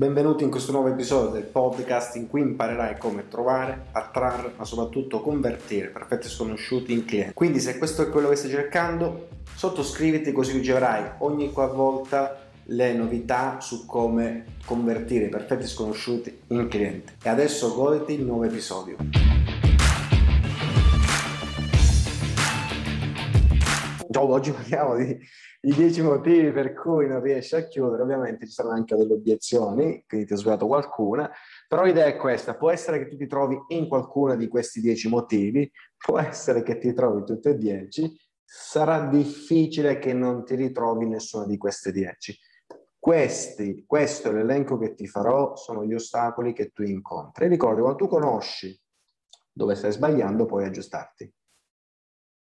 Benvenuti in questo nuovo episodio del podcast in cui imparerai come trovare, attrarre, ma soprattutto convertire perfetti sconosciuti in clienti. Quindi se questo è quello che stai cercando, sottoscriviti così riceverai ogni qualvolta le novità su come convertire perfetti sconosciuti in clienti. E adesso goditi il nuovo episodio. Oggi parliamo di i 10 motivi per cui non riesci a chiudere. Ovviamente ci saranno anche delle obiezioni, quindi ti ho svelato qualcuna, però l'idea è questa: può essere che tu ti trovi in qualcuna di questi 10 motivi, può essere che ti trovi tutti e 10, sarà difficile che non ti ritrovi nessuna di queste 10. Questo è l'elenco che ti farò, sono gli ostacoli che tu incontri. Ricordi, quando tu conosci dove stai sbagliando puoi aggiustarti.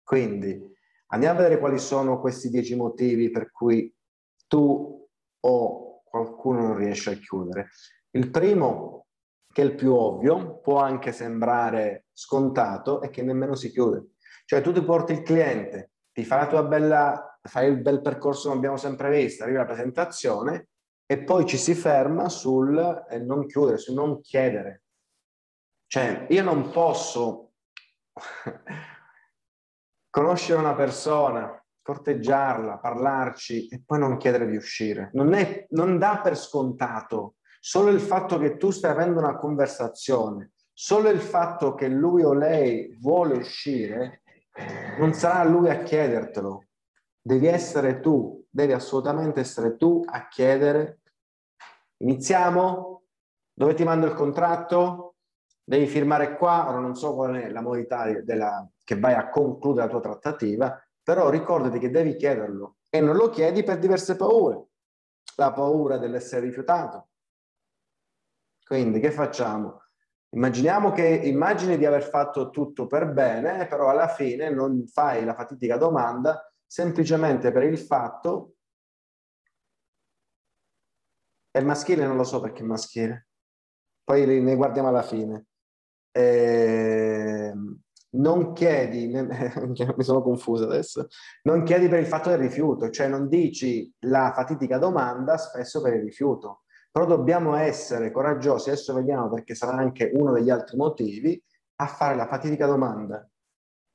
Quindi andiamo a vedere quali sono questi 10 motivi per cui tu o qualcuno non riesce a chiudere. Il primo, che è il più ovvio, può anche sembrare scontato, è che nemmeno si chiude. Cioè tu ti porti il cliente, ti fai la tua bella, fai il bel percorso che abbiamo sempre visto, arriva la presentazione e poi ci si ferma sul non chiudere, sul non chiedere. Cioè io non posso conoscere una persona, corteggiarla, parlarci e poi non chiedere di uscire. Non dà per scontato. Solo il fatto che tu stai avendo una conversazione, solo il fatto che lui o lei vuole uscire, non sarà lui a chiedertelo. Devi essere tu, devi assolutamente essere tu a chiedere. Iniziamo? Dove ti mando il contratto? Devi firmare qua. Ora non so qual è la modalità che vai a concludere la tua trattativa, però ricordati che devi chiederlo e non lo chiedi per diverse paure. La paura dell'essere rifiutato. Quindi che facciamo? Immagini di aver fatto tutto per bene, però alla fine non fai la fatidica domanda semplicemente per il fatto è maschile, non lo so perché è maschile. Poi ne guardiamo alla fine. Non chiedi, mi sono confuso adesso, non chiedi per il fatto del rifiuto, cioè non dici la fatidica domanda spesso per il rifiuto, però dobbiamo essere coraggiosi, adesso vediamo perché sarà anche uno degli altri motivi, a fare la fatidica domanda.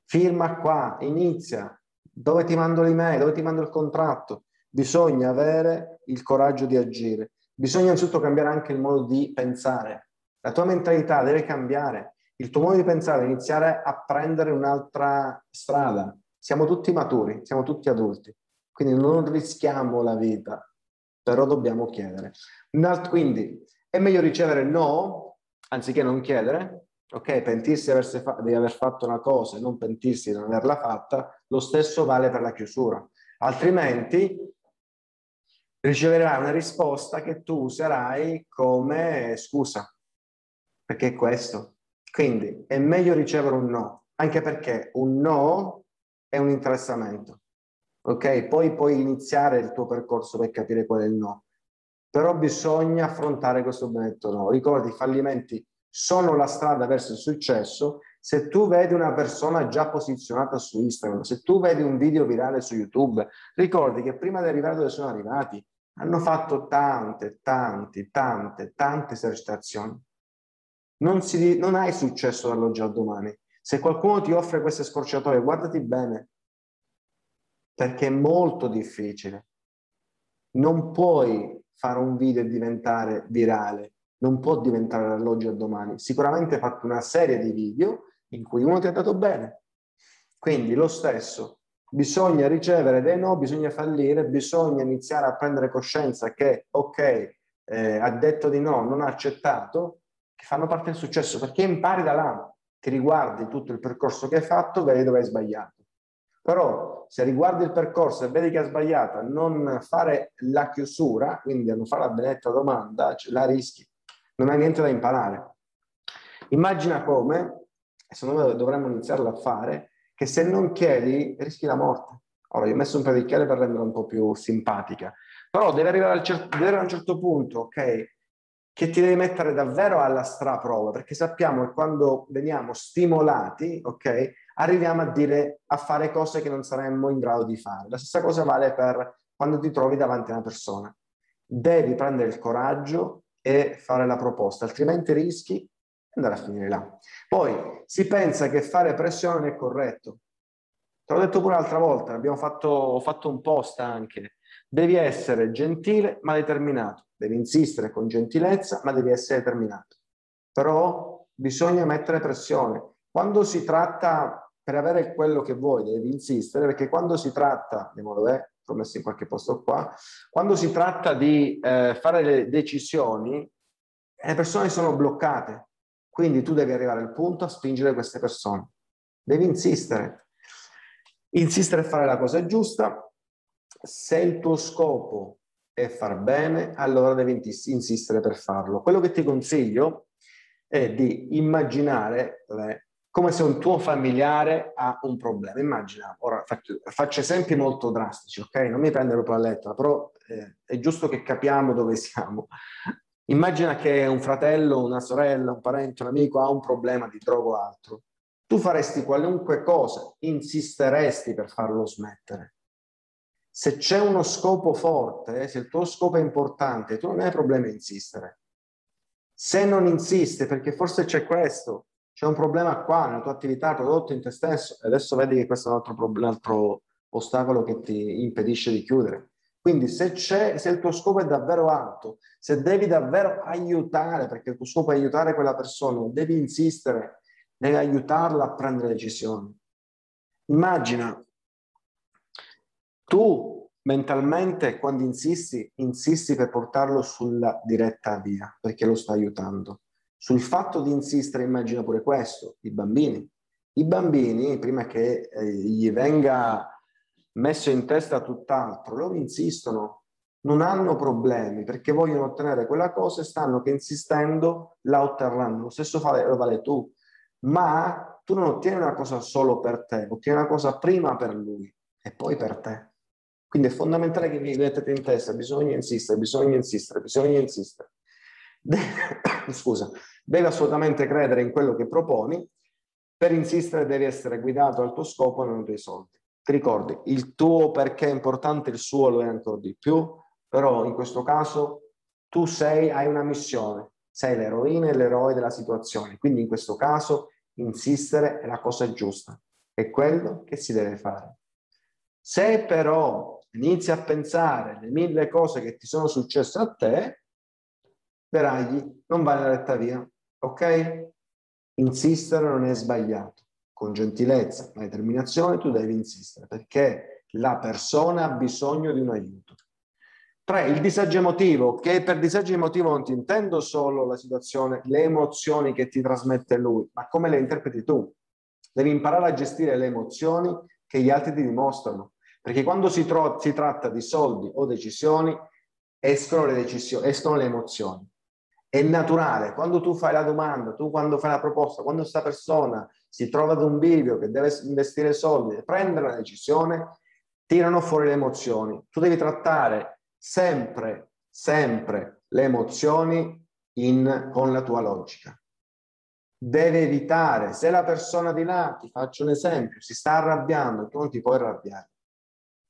Firma qua, inizia, dove ti mando l'email, dove ti mando il contratto? Bisogna avere il coraggio di agire, bisogna innanzitutto cambiare anche il modo di pensare, la tua mentalità deve cambiare. Il tuo modo di pensare, iniziare a prendere un'altra strada. Siamo tutti maturi, siamo tutti adulti, quindi non rischiamo la vita, però dobbiamo chiedere. Quindi è meglio ricevere no, anziché non chiedere, ok? Pentirsi di aver fatto una cosa e non pentirsi di non averla fatta, lo stesso vale per la chiusura. Altrimenti riceverai una risposta che tu userai come scusa, perché è questo. Quindi è meglio ricevere un no, anche perché un no è un interessamento, ok? Poi puoi iniziare il tuo percorso per capire qual è il no, però bisogna affrontare questo benedetto no. Ricordi, i fallimenti sono la strada verso il successo. Se tu vedi una persona già posizionata su Instagram, se tu vedi un video virale su YouTube, ricordi che prima di arrivare dove sono arrivati hanno fatto tante esercitazioni. Non hai successo dall'oggi al domani. Se qualcuno ti offre queste scorciatoie, guardati bene, perché è molto difficile. Non puoi fare un video e diventare virale, non può diventare dall'oggi al domani. Sicuramente hai fatto una serie di video in cui uno ti ha dato bene. Quindi lo stesso, bisogna ricevere dei no, bisogna fallire, bisogna iniziare a prendere coscienza che ha detto di no, non ha accettato, che fanno parte del successo, perché impari da là, ti riguardi tutto il percorso che hai fatto, vedi dove hai sbagliato. Però se riguardi il percorso e vedi che hai sbagliato, non fare la chiusura, quindi non fare la benedetta domanda, la rischi, non hai niente da imparare. Immagina come, e secondo me dovremmo iniziarlo a fare, che se non chiedi rischi la morte. Ora, io ho messo un predicchiere per renderla un po' più simpatica, però deve arrivare a un certo punto, ok? Che ti devi mettere davvero alla straprova, perché sappiamo che quando veniamo stimolati, ok, arriviamo a fare cose che non saremmo in grado di fare. La stessa cosa vale per quando ti trovi davanti a una persona. Devi prendere il coraggio e fare la proposta, altrimenti rischi di andare a finire là. Poi si pensa che fare pressione non è corretto. Te l'ho detto pure l'altra volta, ho fatto un post anche. Devi essere gentile ma determinato, devi insistere con gentilezza ma devi essere determinato. Però bisogna mettere pressione. Quando si tratta, per avere quello che vuoi, devi insistere, perché quando si tratta, vediamo dov'è, l'ho messo in qualche posto qua, quando si tratta di fare le decisioni, le persone sono bloccate, quindi tu devi arrivare al punto a spingere queste persone. Devi insistere. Insistere a fare la cosa giusta. Se il tuo scopo è far bene, allora devi insistere per farlo. Quello che ti consiglio è di immaginare come se un tuo familiare ha un problema. Immagina, ora faccio esempi molto drastici, ok? Non mi prendere proprio a lettera, però è giusto che capiamo dove siamo. Immagina che un fratello, una sorella, un parente, un amico ha un problema di droga o altro. Tu faresti qualunque cosa, insisteresti per farlo smettere. Se c'è uno scopo forte, se il tuo scopo è importante, tu non hai problemi a insistere. Se non insisti, perché forse c'è questo, c'è un problema qua nella tua attività, prodotto in te stesso, e adesso vedi che questo è un altro ostacolo che ti impedisce di chiudere. Quindi se il tuo scopo è davvero alto, se devi davvero aiutare, perché il tuo scopo è aiutare quella persona, devi insistere, devi aiutarla a prendere decisioni. Immagina, tu mentalmente quando insisti per portarlo sulla diretta via, perché lo stai aiutando. Sul fatto di insistere immagina pure questo, i bambini prima che gli venga messo in testa tutt'altro, loro insistono, non hanno problemi perché vogliono ottenere quella cosa e stanno che insistendo la otterranno. Lo stesso vale tu, ma tu non ottieni una cosa solo per te, ottieni una cosa prima per lui e poi per te. Quindi è fondamentale che vi mettete in testa, bisogna insistere. Scusa, devi assolutamente credere in quello che proponi, per insistere devi essere guidato al tuo scopo e non ai tuoi soldi. Ti ricordi, il tuo perché è importante, il suo lo è ancora di più, però in questo caso tu hai una missione, sei l'eroina e l'eroe della situazione, quindi in questo caso insistere è la cosa giusta, è quello che si deve fare. Se però inizi a pensare alle 1000 cose che ti sono successe a te, veragli, non vai la retta via, ok? Insistere non è sbagliato. Con gentilezza, ma determinazione tu devi insistere, perché la persona ha bisogno di un aiuto. 3. Il disagio emotivo, che per disagio emotivo non ti intendo solo la situazione, le emozioni che ti trasmette lui, ma come le interpreti tu. Devi imparare a gestire le emozioni che gli altri ti dimostrano, perché quando si tratta di soldi o decisioni escono le emozioni. È naturale, quando tu fai la domanda, quando fai la proposta, quando questa persona si trova ad un bivio che deve investire soldi e prendere una decisione, tirano fuori le emozioni. Tu devi trattare sempre le emozioni con la tua logica. Devi evitare, se la persona di là, ti faccio un esempio, si sta arrabbiando, tu non ti puoi arrabbiare.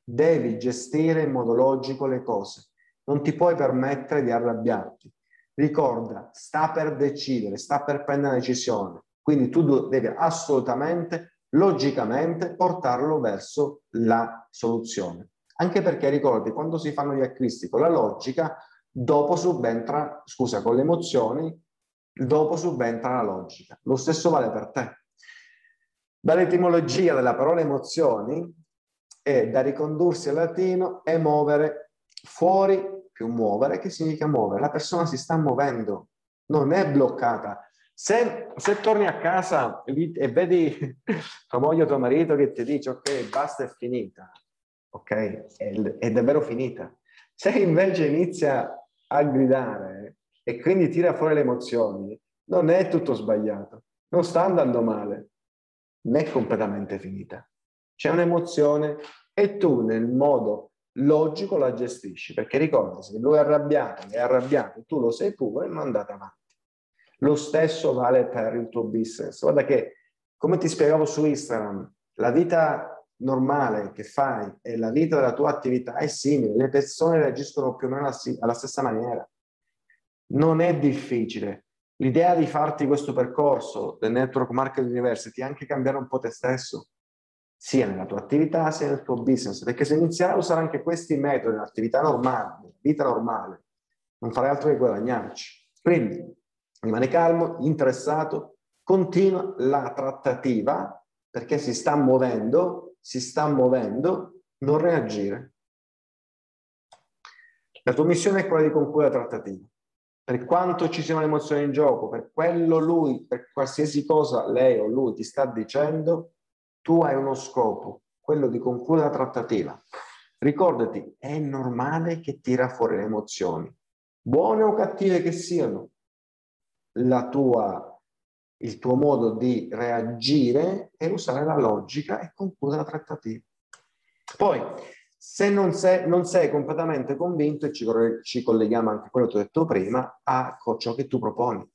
Devi gestire in modo logico le cose, non ti puoi permettere di arrabbiarti. Ricorda, sta per decidere, sta per prendere una decisione, quindi tu devi assolutamente, logicamente portarlo verso la soluzione. Anche perché ricordi, quando si fanno gli acquisti con la logica, con le emozioni, dopo subentra la logica. Lo stesso vale per te. Dall'etimologia della parola emozioni è da ricondursi al latino emovere, fuori più muovere, che significa muovere. La persona si sta muovendo, non è bloccata. Se torni a casa e vedi tua moglie o tuo marito che ti dice ok, basta, è finita, ok, è davvero finita. Se invece inizia a gridare e quindi tira fuori le emozioni, non è tutto sbagliato, non sta andando male, non è completamente finita. C'è un'emozione e tu nel modo logico la gestisci, perché ricorda, se lui è arrabbiato, tu lo sei pure, non andate avanti. Lo stesso vale per il tuo business. Guarda che, come ti spiegavo su Instagram, la vita normale che fai e la vita della tua attività è simile, le persone reagiscono più o meno alla stessa maniera. non è difficile. L'idea di farti questo percorso del Network Marketing University è anche cambiare un po' te stesso, sia nella tua attività sia nel tuo business, perché se inizierai a usare anche questi metodi nell'attività normale, nella vita normale, non farai altro che guadagnarci. Quindi rimane calmo, interessato, continua la trattativa, perché si sta muovendo, non reagire. La tua missione è quella di concludere la trattativa. Per quanto ci siano le emozioni in gioco, per quello lui, per qualsiasi cosa lei o lui ti sta dicendo, tu hai uno scopo, quello di concludere la trattativa. Ricordati, è normale che tira fuori le emozioni, buone o cattive che siano. Il tuo modo di reagire è usare la logica e concludere la trattativa. Poi, se non sei completamente convinto, e ci colleghiamo anche a quello che ho detto prima, a ciò che tu proponi.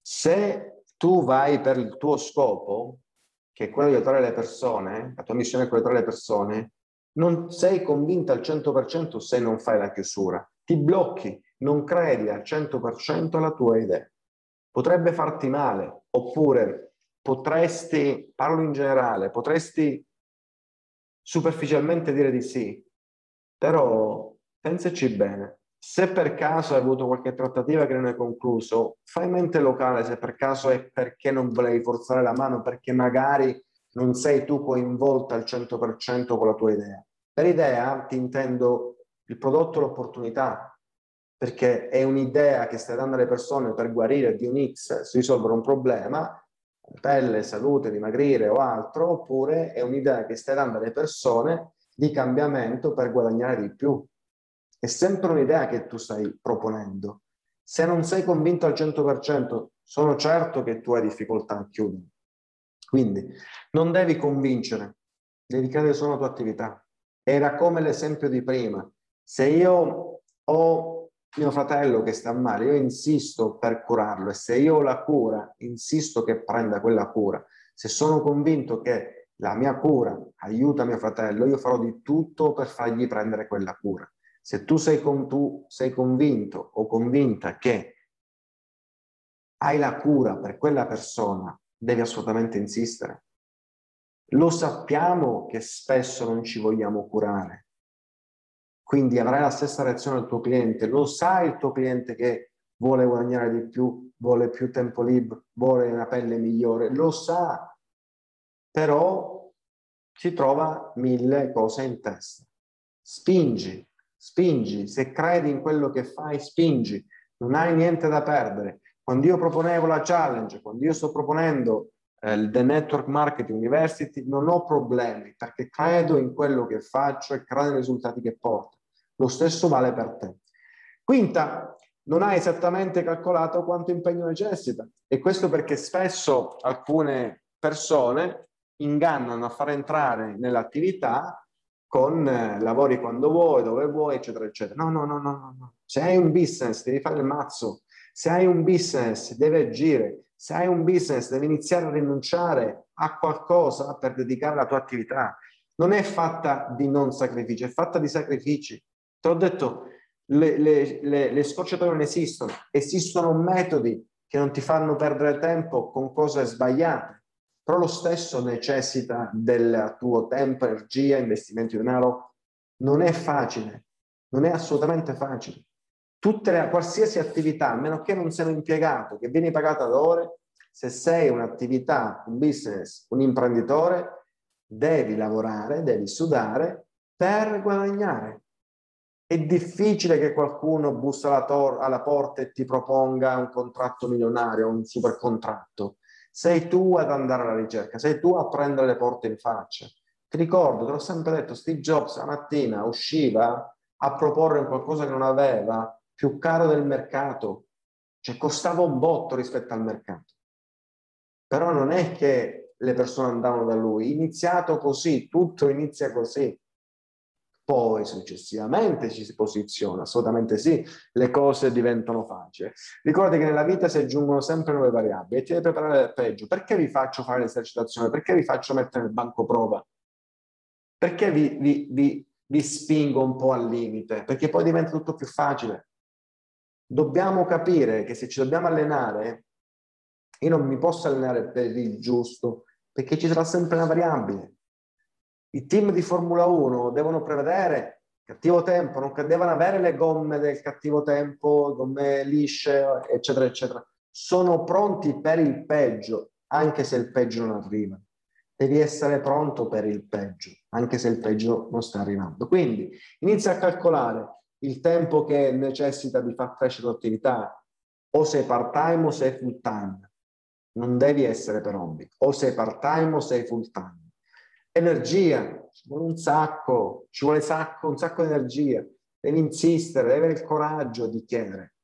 Se tu vai per il tuo scopo, che è quello di aiutare le persone, la tua missione è quella di aiutare le persone, non sei convinta al 100% se non fai la chiusura. Ti blocchi, non credi al 100% alla tua idea. Potrebbe farti male, oppure potresti, parlo in generale, potresti superficialmente dire di sì, però pensaci bene. Se per caso hai avuto qualche trattativa che non hai concluso, fai mente locale se per caso è perché non volevi forzare la mano, perché magari non sei tu coinvolta al 100% con la tua idea. Per idea ti intendo il prodotto e l'opportunità, perché è un'idea che stai dando alle persone per guarire di un X, si risolvere un problema, pelle, salute, dimagrire o altro, oppure è un'idea che stai dando alle persone di cambiamento per guadagnare di più. È sempre un'idea che tu stai proponendo. Se non sei convinto al 100%, sono certo che tu hai difficoltà a chiudere. Quindi non devi convincere, devi credere solo alla tua attività. Era come l'esempio di prima. Se io ho mio fratello che sta male, io insisto per curarlo, e se io ho la cura, insisto che prenda quella cura. Se sono convinto che la mia cura aiuta mio fratello, io farò di tutto per fargli prendere quella cura. Se tu sei convinto o convinta che hai la cura per quella persona, devi assolutamente insistere. Lo sappiamo che spesso non ci vogliamo curare, quindi avrai la stessa reazione al tuo cliente. Lo sai il tuo cliente che vuole guadagnare di più, vuole più tempo libero, vuole una pelle migliore, lo sa, però si trova mille cose in testa. Spingi, se credi in quello che fai, spingi, non hai niente da perdere. Quando io proponevo la challenge, quando io sto proponendo The Network Marketing University, non ho problemi, perché credo in quello che faccio e credo nei risultati che porto. Lo stesso vale per te. Quinta, non hai esattamente calcolato quanto impegno necessita, e questo perché spesso alcune persone ingannano a far entrare nell'attività con lavori quando vuoi, dove vuoi, eccetera, eccetera. No. Se hai un business devi fare il mazzo, se hai un business devi agire, se hai un business devi iniziare a rinunciare a qualcosa per dedicare la tua attività. Non è fatta di non sacrifici, è fatta di sacrifici. Te l'ho detto, le scorciatoie non esistono, esistono metodi che non ti fanno perdere tempo con cose sbagliate, però lo stesso necessita del tuo tempo, energia, investimento di denaro. Non è facile, non è assolutamente facile. Qualsiasi attività, a meno che non sei un impiegato, che vieni pagata ad ore, se sei un'attività, un business, un imprenditore, devi lavorare, devi sudare per guadagnare. È difficile che qualcuno bussa alla porta e ti proponga un contratto milionario, un super contratto. Sei tu ad andare alla ricerca, sei tu a prendere le porte in faccia. Ti ricordo, te l'ho sempre detto, Steve Jobs la mattina usciva a proporre qualcosa che non aveva, più caro del mercato, cioè costava un botto rispetto al mercato. Però non è che le persone andavano da lui, iniziato così, tutto inizia così. Poi successivamente ci si posiziona, assolutamente sì, le cose diventano facili. Ricordate che nella vita si aggiungono sempre nuove variabili e ti devi preparare al peggio. Perché vi faccio fare l'esercitazione? Perché vi faccio mettere nel banco prova? Perché vi spingo un po' al limite? Perché poi diventa tutto più facile. dobbiamo capire che se ci dobbiamo allenare, io non mi posso allenare per il giusto, perché ci sarà sempre una variabile. I team di Formula 1 devono prevedere cattivo tempo, non devono avere le gomme del cattivo tempo, gomme lisce, eccetera, eccetera. Sono pronti per il peggio, anche se il peggio non arriva. Devi essere pronto per il peggio, anche se il peggio non sta arrivando. Quindi inizia a calcolare il tempo che necessita di far crescere l'attività, o sei part-time o sei full-time. Non devi essere per hobby, o sei part-time o sei full-time. Energia, ci vuole un sacco, un sacco di energia. Devi insistere, devi avere il coraggio di chiedere.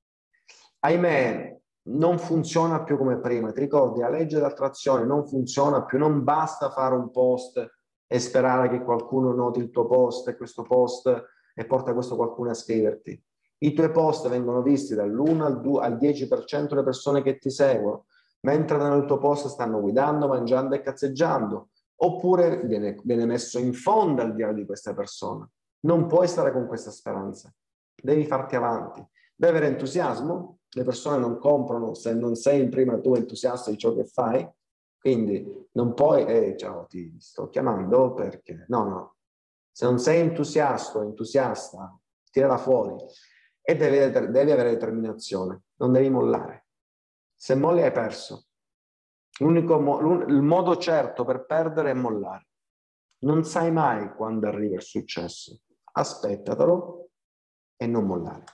Ahimè, non funziona più come prima. Ti ricordi, la legge dell'attrazione non funziona più, non basta fare un post e sperare che qualcuno noti il tuo post e questo post e porta questo qualcuno a scriverti. I tuoi post vengono visti dall'1 al 10% delle persone che ti seguono, mentre nel tuo post stanno guidando, mangiando e cazzeggiando, oppure viene messo in fondo al diario di questa persona. Non puoi stare con questa speranza, devi farti avanti, devi avere entusiasmo. Le persone non comprano se non sei in prima tu entusiasta di ciò che fai, quindi non puoi, ciao, ti sto chiamando perché, no. Se non sei entusiasta, tirala fuori. E devi avere determinazione, non devi mollare. Se molli hai perso. Il modo certo per perdere è mollare. Non sai mai quando arriva il successo. Aspettatelo e non mollare.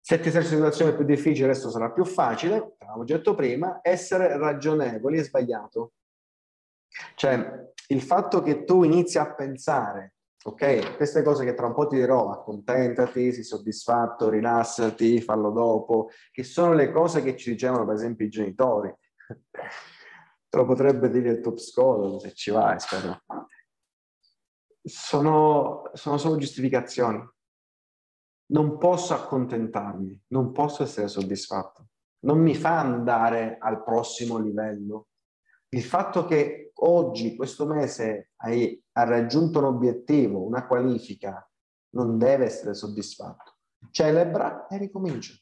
Se ti serve una situazione più difficile, adesso sarà più facile, l'abbiamo detto prima, essere ragionevoli è sbagliato. Cioè, il fatto che tu inizi a pensare, ok, queste cose che tra un po' ti dirò, accontentati, sii soddisfatto, rilassati, fallo dopo, che sono le cose che ci dicevano per esempio i genitori. Te lo potrebbe dire il tuo psicologo se ci vai, spero. Sono solo giustificazioni. Non posso accontentarmi, non posso essere soddisfatto. Non mi fa andare al prossimo livello. Il fatto che oggi, questo mese, hai raggiunto un obiettivo, una qualifica, non deve essere soddisfatto. Celebra e ricomincia.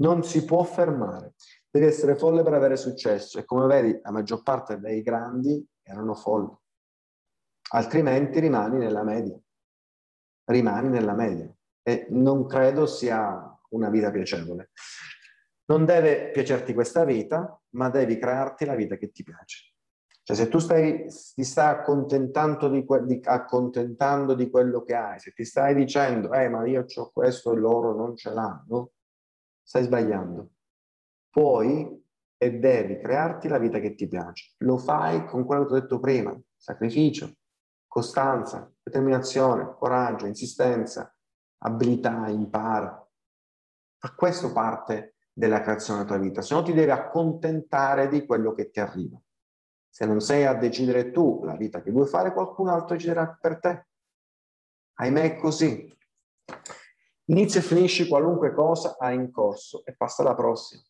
Non si può fermare. Devi essere folle per avere successo. E come vedi, la maggior parte dei grandi erano folli. Altrimenti rimani nella media. E non credo sia una vita piacevole. Non deve piacerti questa vita, ma devi crearti la vita che ti piace. Cioè, se tu ti stai accontentando di quello che hai, se ti stai dicendo, ma io ho questo e loro non ce l'hanno, stai sbagliando. Puoi e devi crearti la vita che ti piace. Lo fai con quello che ti ho detto prima, sacrificio, costanza, determinazione, coraggio, insistenza, abilità, impara. A questo parte della creazione della tua vita, se no ti devi accontentare di quello che ti arriva. Se non sei a decidere tu la vita che vuoi fare, qualcun altro deciderà per te. Ahimè è così. Inizia e finisci qualunque cosa hai in corso e passa alla prossima.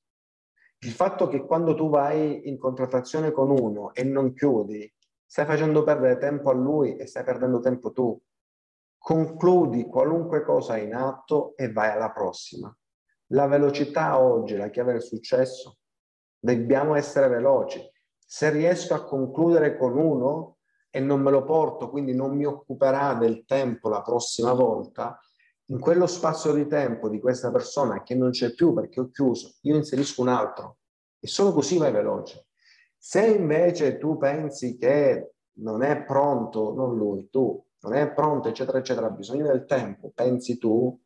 Il fatto che quando tu vai in contrattazione con uno e non chiudi, stai facendo perdere tempo a lui e stai perdendo tempo tu. Concludi qualunque cosa in atto e vai alla prossima. La velocità oggi è la chiave del successo. Dobbiamo essere veloci. Se riesco a concludere con uno e non me lo porto, quindi non mi occuperà del tempo la prossima volta, in quello spazio di tempo di questa persona che non c'è più perché ho chiuso, io inserisco un altro e solo così vai veloce. Se invece tu pensi che non è pronto, non lui, tu, non è pronto, eccetera, eccetera, ha bisogno del tempo, pensi tu,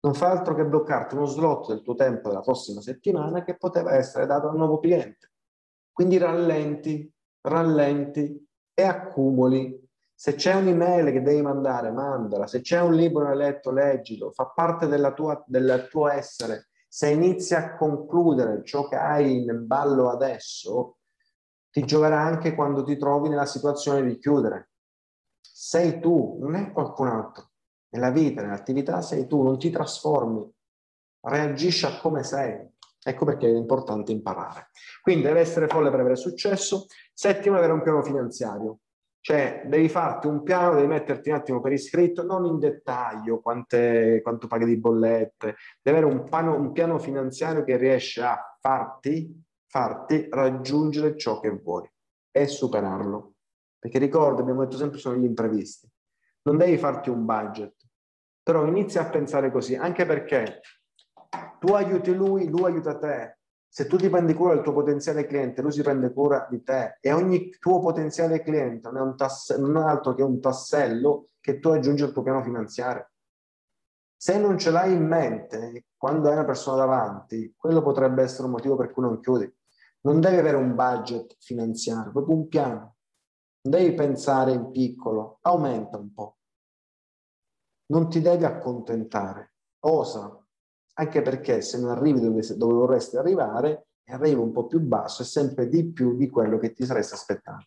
non fa altro che bloccarti uno slot del tuo tempo della prossima settimana che poteva essere dato a un nuovo cliente. Quindi rallenti e accumuli. Se c'è un'email che devi mandare, mandala. Se c'è un libro da letto, leggilo. Fa parte del tuo essere. Se inizi a concludere ciò che hai in ballo adesso, ti gioverà anche quando ti trovi nella situazione di chiudere. Sei tu, non è qualcun altro. Nella vita, nell'attività sei tu, non ti trasformi, reagisci a come sei. Ecco perché è importante imparare. Quindi deve essere folle per avere successo. Settimo, avere un piano finanziario. Cioè devi farti un piano, devi metterti un attimo per iscritto, non in dettaglio quanto paghi di bollette, devi avere un piano finanziario che riesce a farti raggiungere ciò che vuoi e superarlo. Perché ricorda, abbiamo detto sempre, sono gli imprevisti. Non devi farti un budget, però inizia a pensare così, anche perché tu aiuti lui aiuta te. Se tu ti prendi cura del tuo potenziale cliente, lui si prende cura di te, e ogni tuo potenziale cliente non è altro che un tassello che tu aggiungi al tuo piano finanziario. Se non ce l'hai in mente quando hai una persona davanti, quello potrebbe essere un motivo per cui non chiudi. Non devi avere un budget finanziario, proprio un piano. Non devi pensare in piccolo, aumenta un po'. Non ti devi accontentare, osa. Anche perché se non arrivi dove vorresti arrivare, arrivi un po' più basso e sempre di più di quello che ti saresti aspettato.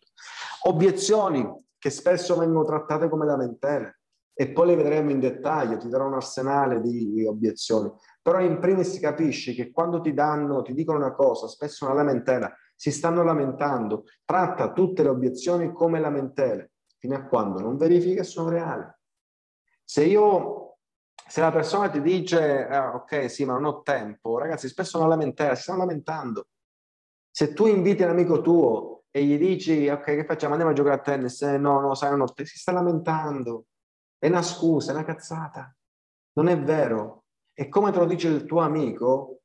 Obiezioni che spesso vengono trattate come lamentele, e poi le vedremo in dettaglio, ti darò un arsenale di obiezioni. Però in primis capisci che quando ti dicono una cosa, spesso una lamentela, si stanno lamentando. Tratta tutte le obiezioni come lamentele, fino a quando non verifichi che sono reali. Se la persona ti dice ok, sì, ma non ho tempo, ragazzi, spesso non lamentare, si stanno lamentando. Se tu inviti un amico tuo e gli dici ok, che facciamo, andiamo a giocare a tennis, no, sai, no, si sta lamentando, è una scusa, è una cazzata, non è vero. E come te lo dice il tuo amico,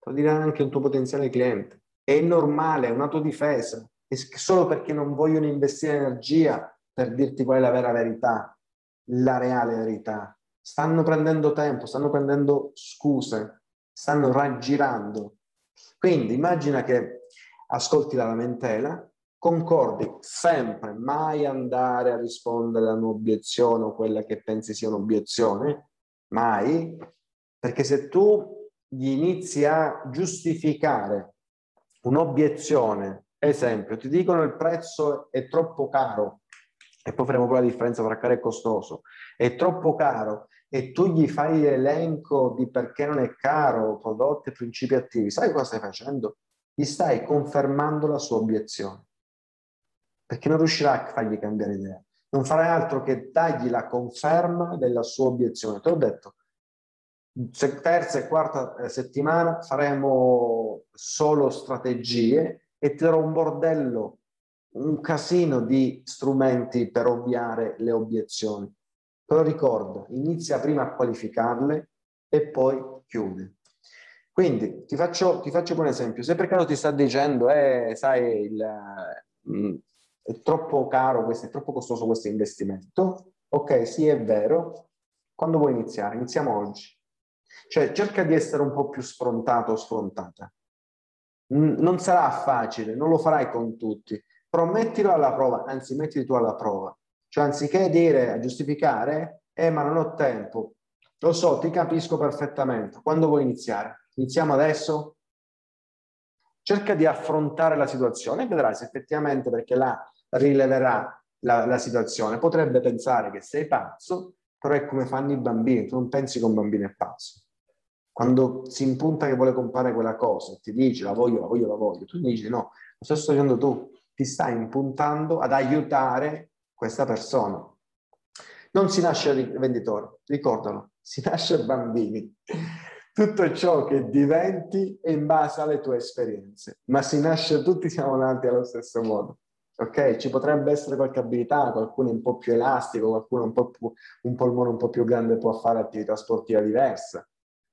te lo dirà anche il tuo potenziale cliente. È normale, è un'autodifesa, è solo perché non vogliono investire energia per dirti qual è la vera verità, la reale verità. Stanno prendendo tempo, stanno prendendo scuse, stanno raggirando. Quindi immagina che ascolti la lamentela, concordi sempre, mai andare a rispondere a un'obiezione o quella che pensi sia un'obiezione, mai, perché se tu gli inizi a giustificare un'obiezione, esempio, ti dicono il prezzo è troppo caro, e poi faremo poi la differenza tra caro e costoso, è troppo caro, e tu gli fai l'elenco di perché non è caro, prodotti e principi attivi, sai cosa stai facendo? Gli stai confermando la sua obiezione, perché non riuscirà a fargli cambiare idea, non farai altro che dargli la conferma della sua obiezione. Te l'ho detto, terza e quarta settimana faremo solo strategie e ti darò un bordello, un casino di strumenti per ovviare le obiezioni. Però ricorda, inizia prima a qualificarle e poi chiudi. Quindi ti faccio un esempio. Se per caso ti sta dicendo sai, è troppo caro questo, è troppo costoso questo investimento, ok, sì, è vero, quando vuoi iniziare? Iniziamo oggi. Cioè cerca di essere un po' più sfrontato o sfrontata. Non sarà facile, non lo farai con tutti, però mettilo alla prova, anzi mettiti tu alla prova. Cioè anziché dire, a giustificare, ma non ho tempo, lo so, ti capisco perfettamente, quando vuoi iniziare? Iniziamo adesso? Cerca di affrontare la situazione e vedrai se effettivamente, perché là rileverà la situazione. Potrebbe pensare che sei pazzo, però è come fanno i bambini, tu non pensi che un bambino è pazzo. Quando si impunta che vuole comprare quella cosa, ti dice la voglio, tu dici no, lo stesso stai facendo tu. Ti stai impuntando ad aiutare questa persona. Non si nasce venditore, ricordalo, si nasce bambini. Tutto ciò che diventi è in base alle tue esperienze, ma si nasce, tutti siamo nati allo stesso modo. Ok? Ci potrebbe essere qualche abilità, qualcuno un po' più elastico, qualcuno un polmone un po' più grande può fare attività sportiva diversa.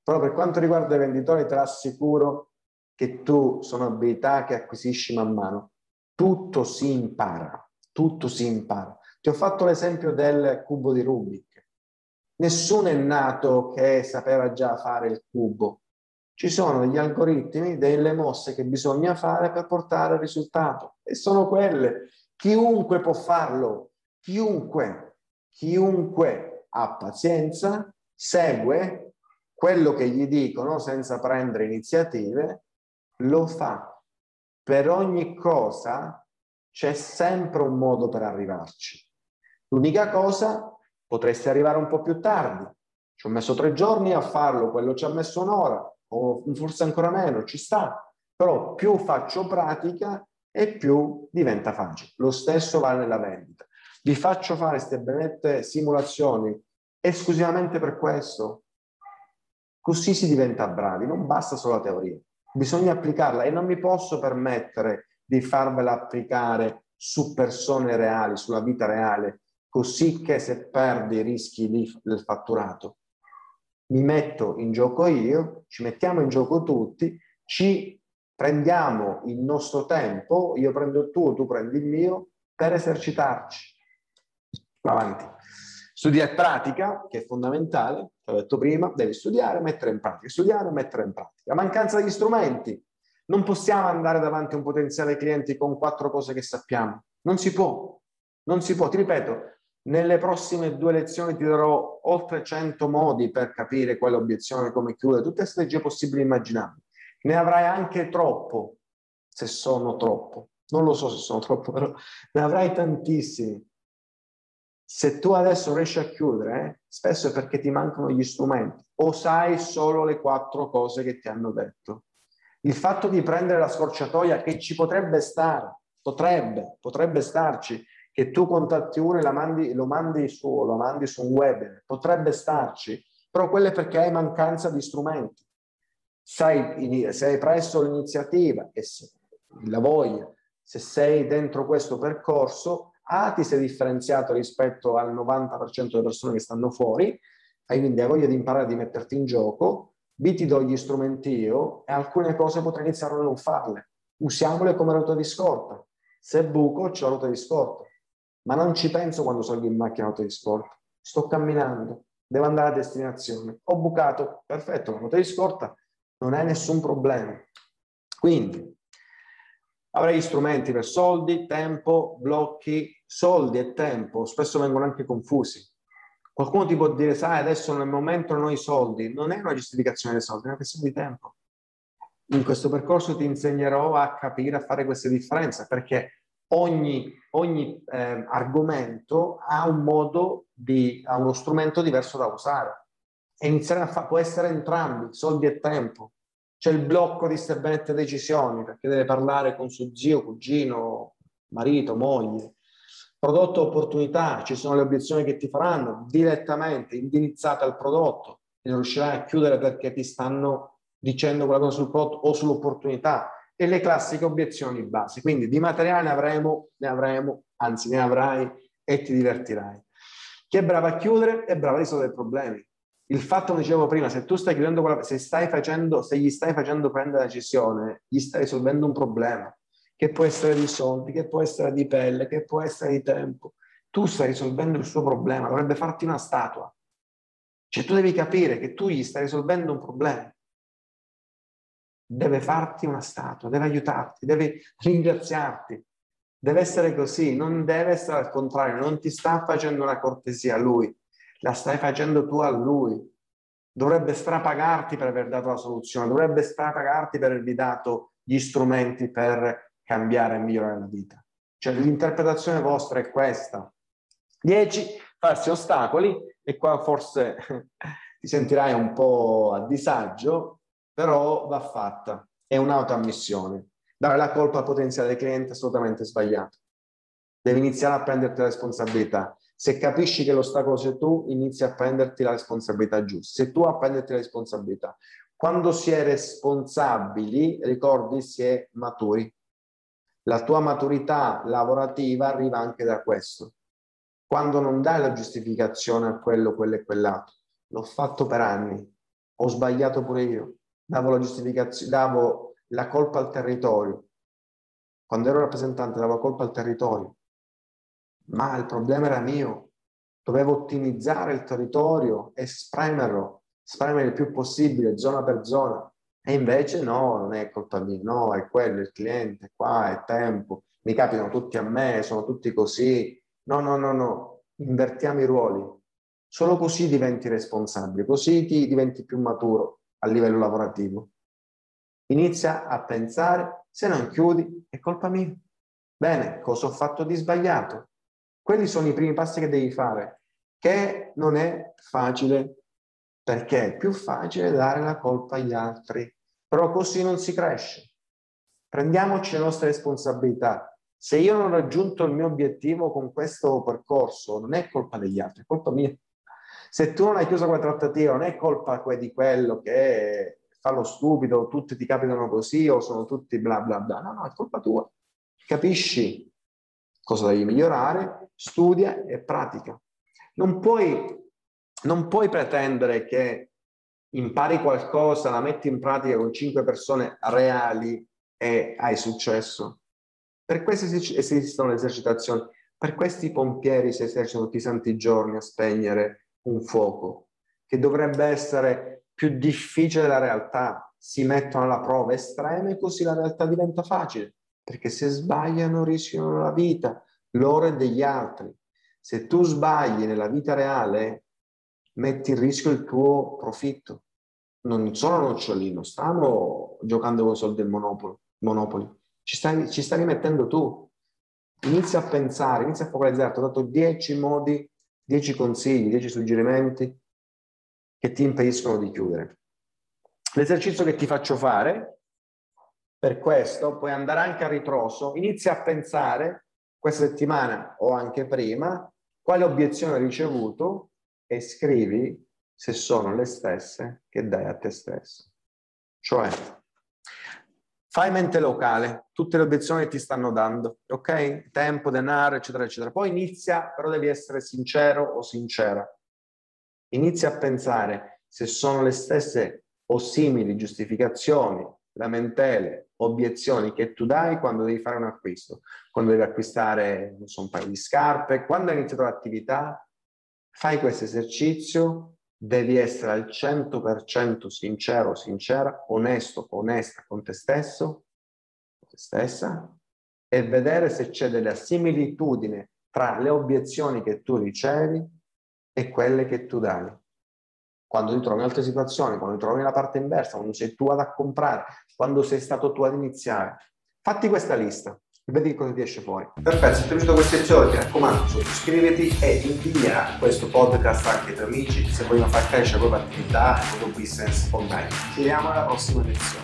Però per quanto riguarda i venditori, te l'assicuro che tu sono abilità che acquisisci man mano. Tutto si impara, tutto si impara. Ti ho fatto l'esempio del cubo di Rubik. Nessuno è nato che sapeva già fare il cubo. Ci sono degli algoritmi, delle mosse che bisogna fare per portare al risultato, e sono quelle. Chiunque può farlo, chiunque ha pazienza, segue quello che gli dicono senza prendere iniziative, lo fa. Per ogni cosa c'è sempre un modo per arrivarci. L'unica cosa, potresti arrivare un po' più tardi. Ci ho messo 3 giorni a farlo, quello ci ha messo un'ora, o forse ancora meno, ci sta. Però più faccio pratica e più diventa facile. Lo stesso vale nella vendita. Vi faccio fare queste benette simulazioni esclusivamente per questo. Così si diventa bravi, non basta solo la teoria, bisogna applicarla, e non mi posso permettere di farvela applicare su persone reali, sulla vita reale, così che se perdi rischi del fatturato. Mi metto in gioco io, ci mettiamo in gioco tutti, ci prendiamo il nostro tempo, io prendo il tuo, tu prendi il mio, per esercitarci. Avanti. Studia e pratica, che è fondamentale, l'ho detto prima, devi studiare e mettere in pratica, studiare e mettere in pratica. Mancanza di strumenti. Non possiamo andare davanti a un potenziale cliente con 4 cose che sappiamo. Non si può, non si può. Ti ripeto, nelle prossime 2 lezioni ti darò oltre 100 modi per capire quale obiezione, come chiudere, tutte le strategie possibili e immaginabili. Ne avrai anche troppo, se sono troppo. Non lo so se sono troppo, però ne avrai tantissimi. Se tu adesso riesci a chiudere, spesso è perché ti mancano gli strumenti o sai solo le 4 cose che ti hanno detto. Il fatto di prendere la scorciatoia che ci potrebbe stare, potrebbe starci, che tu contatti uno e lo mandi su un webinar, potrebbe starci, però quello è perché hai mancanza di strumenti. Se hai preso l'iniziativa e la voglia, se sei dentro questo percorso, ti sei differenziato rispetto al 90% delle persone che stanno fuori, hai quindi voglia di imparare, di metterti in gioco, ti do gli strumenti io, e alcune cose potrai iniziare a non farle, usiamole come ruota di scorta. Se buco c'è la ruota di scorta, ma non ci penso quando salgo in macchina la ruota di scorta, sto camminando, devo andare a destinazione, ho bucato, perfetto, la ruota di scorta non è nessun problema. Quindi avrai gli strumenti per soldi, tempo, blocchi. Soldi e tempo spesso vengono anche confusi. Qualcuno ti può dire, sai, adesso nel momento non ho i soldi. Non è una giustificazione dei soldi, è una questione di tempo. In questo percorso ti insegnerò a capire, a fare queste differenze, perché ogni argomento ha un modo, ha uno strumento diverso da usare. E iniziare a fare, può essere entrambi, soldi e tempo. C'è il blocco di ste benette decisioni, perché deve parlare con suo zio, cugino, marito, moglie. Prodotto opportunità, ci sono le obiezioni che ti faranno direttamente, indirizzate al prodotto, e non riuscirai a chiudere perché ti stanno dicendo quella cosa sul prodotto o sull'opportunità, e le classiche obiezioni base. Quindi di materiale ne avrai e ti divertirai. Chi è bravo a chiudere è bravo a risolvere i problemi. Il fatto, come dicevo prima, se tu stai chiudendo se gli stai facendo prendere la decisione, gli stai risolvendo un problema, che può essere di soldi, che può essere di pelle, che può essere di tempo. Tu stai risolvendo il suo problema, dovrebbe farti una statua. Cioè tu devi capire che tu gli stai risolvendo un problema. Deve farti una statua, deve aiutarti, deve ringraziarti. Deve essere così, non deve essere al contrario, non ti sta facendo una cortesia a lui. La stai facendo tu a lui. Dovrebbe strapagarti per aver dato la soluzione, dovrebbe strapagarti per avervi dato gli strumenti per cambiare e migliorare la vita. Cioè l'interpretazione vostra è questa. 10, farsi ostacoli, e qua forse ti sentirai un po' a disagio, però va fatta, è un'autoammissione. Dare la colpa al potenziale cliente è assolutamente sbagliato. Devi iniziare a prenderti la responsabilità. Se capisci che l'ostacolo sei tu, inizi a prenderti la responsabilità giusta. Se tu a prenderti la responsabilità. Quando si è responsabili, ricordi, si è maturi. La tua maturità lavorativa arriva anche da questo. Quando non dai la giustificazione a quello e quell'altro. L'ho fatto per anni, ho sbagliato pure io. Davo la giustificazione, davo la colpa al territorio. Quando ero rappresentante davo la colpa al territorio. Ma il problema era mio, dovevo ottimizzare il territorio e spremere il più possibile, zona per zona, e invece no, non è colpa mia, no, è quello, il cliente, qua, è tempo, mi capitano tutti a me, sono tutti così, no, invertiamo i ruoli, solo così diventi responsabile, così ti diventi più maturo a livello lavorativo. Inizia a pensare, se non chiudi, è colpa mia, bene, cosa ho fatto di sbagliato? Quelli sono i primi passi che devi fare, che non è facile, perché è più facile dare la colpa agli altri, però così non si cresce. Prendiamoci le nostre responsabilità, Se io non ho raggiunto il mio obiettivo con questo percorso, non è colpa degli altri, è colpa mia. Se tu non hai chiuso quella trattativa, non è colpa di quello che fa lo stupido, tutti ti capitano così o sono tutti bla bla bla. No, no, è colpa tua. Capisci cosa devi migliorare, studia e pratica. Non puoi pretendere che impari qualcosa, la metti in pratica con 5 persone reali e hai successo. Per questo esistono le esercitazioni, per questi pompieri si esercitano tutti i santi giorni a spegnere un fuoco che dovrebbe essere più difficile della realtà. Si mettono alla prova estreme, così la realtà diventa facile, perché se sbagliano rischiano la vita, loro e degli altri. Se tu sbagli nella vita reale, metti in rischio il tuo profitto. Non sono nocciolino, stanno giocando con soldi del Monopoli. Ci stai rimettendo tu. Inizia a pensare, inizia a focalizzare. Ti ho dato 10 modi, 10 consigli, 10 suggerimenti che ti impediscono di chiudere. L'esercizio che ti faccio fare, per questo puoi andare anche a ritroso, inizia a pensare questa settimana o anche prima quale obiezione hai ricevuto e scrivi se sono le stesse che dai a te stesso. Cioè, fai mente locale tutte le obiezioni che ti stanno dando, ok? Tempo, denaro, eccetera, eccetera. Poi inizia, però devi essere sincero o sincera. Inizia a pensare se sono le stesse o simili giustificazioni, lamentele, obiezioni che tu dai quando devi fare un acquisto, quando devi acquistare, non so, un paio di scarpe, quando hai iniziato l'attività. Fai questo esercizio, devi essere al 100% sincero, sincera, onesto, onesta con te stesso, con te stessa, e vedere se c'è della similitudine tra le obiezioni che tu ricevi e quelle che tu dai. Quando ti trovi in altre situazioni, quando ti trovi nella parte inversa, quando sei tu ad comprare, quando sei stato tu ad iniziare, fatti questa lista. Vedi cosa ti esce fuori. Perfetto, se ti è piaciuto questo episodio ti raccomando iscriviti e invia questo podcast anche ai tuoi amici se vogliono far crescere la propria attività e il tuo business online. Ci vediamo alla prossima lezione.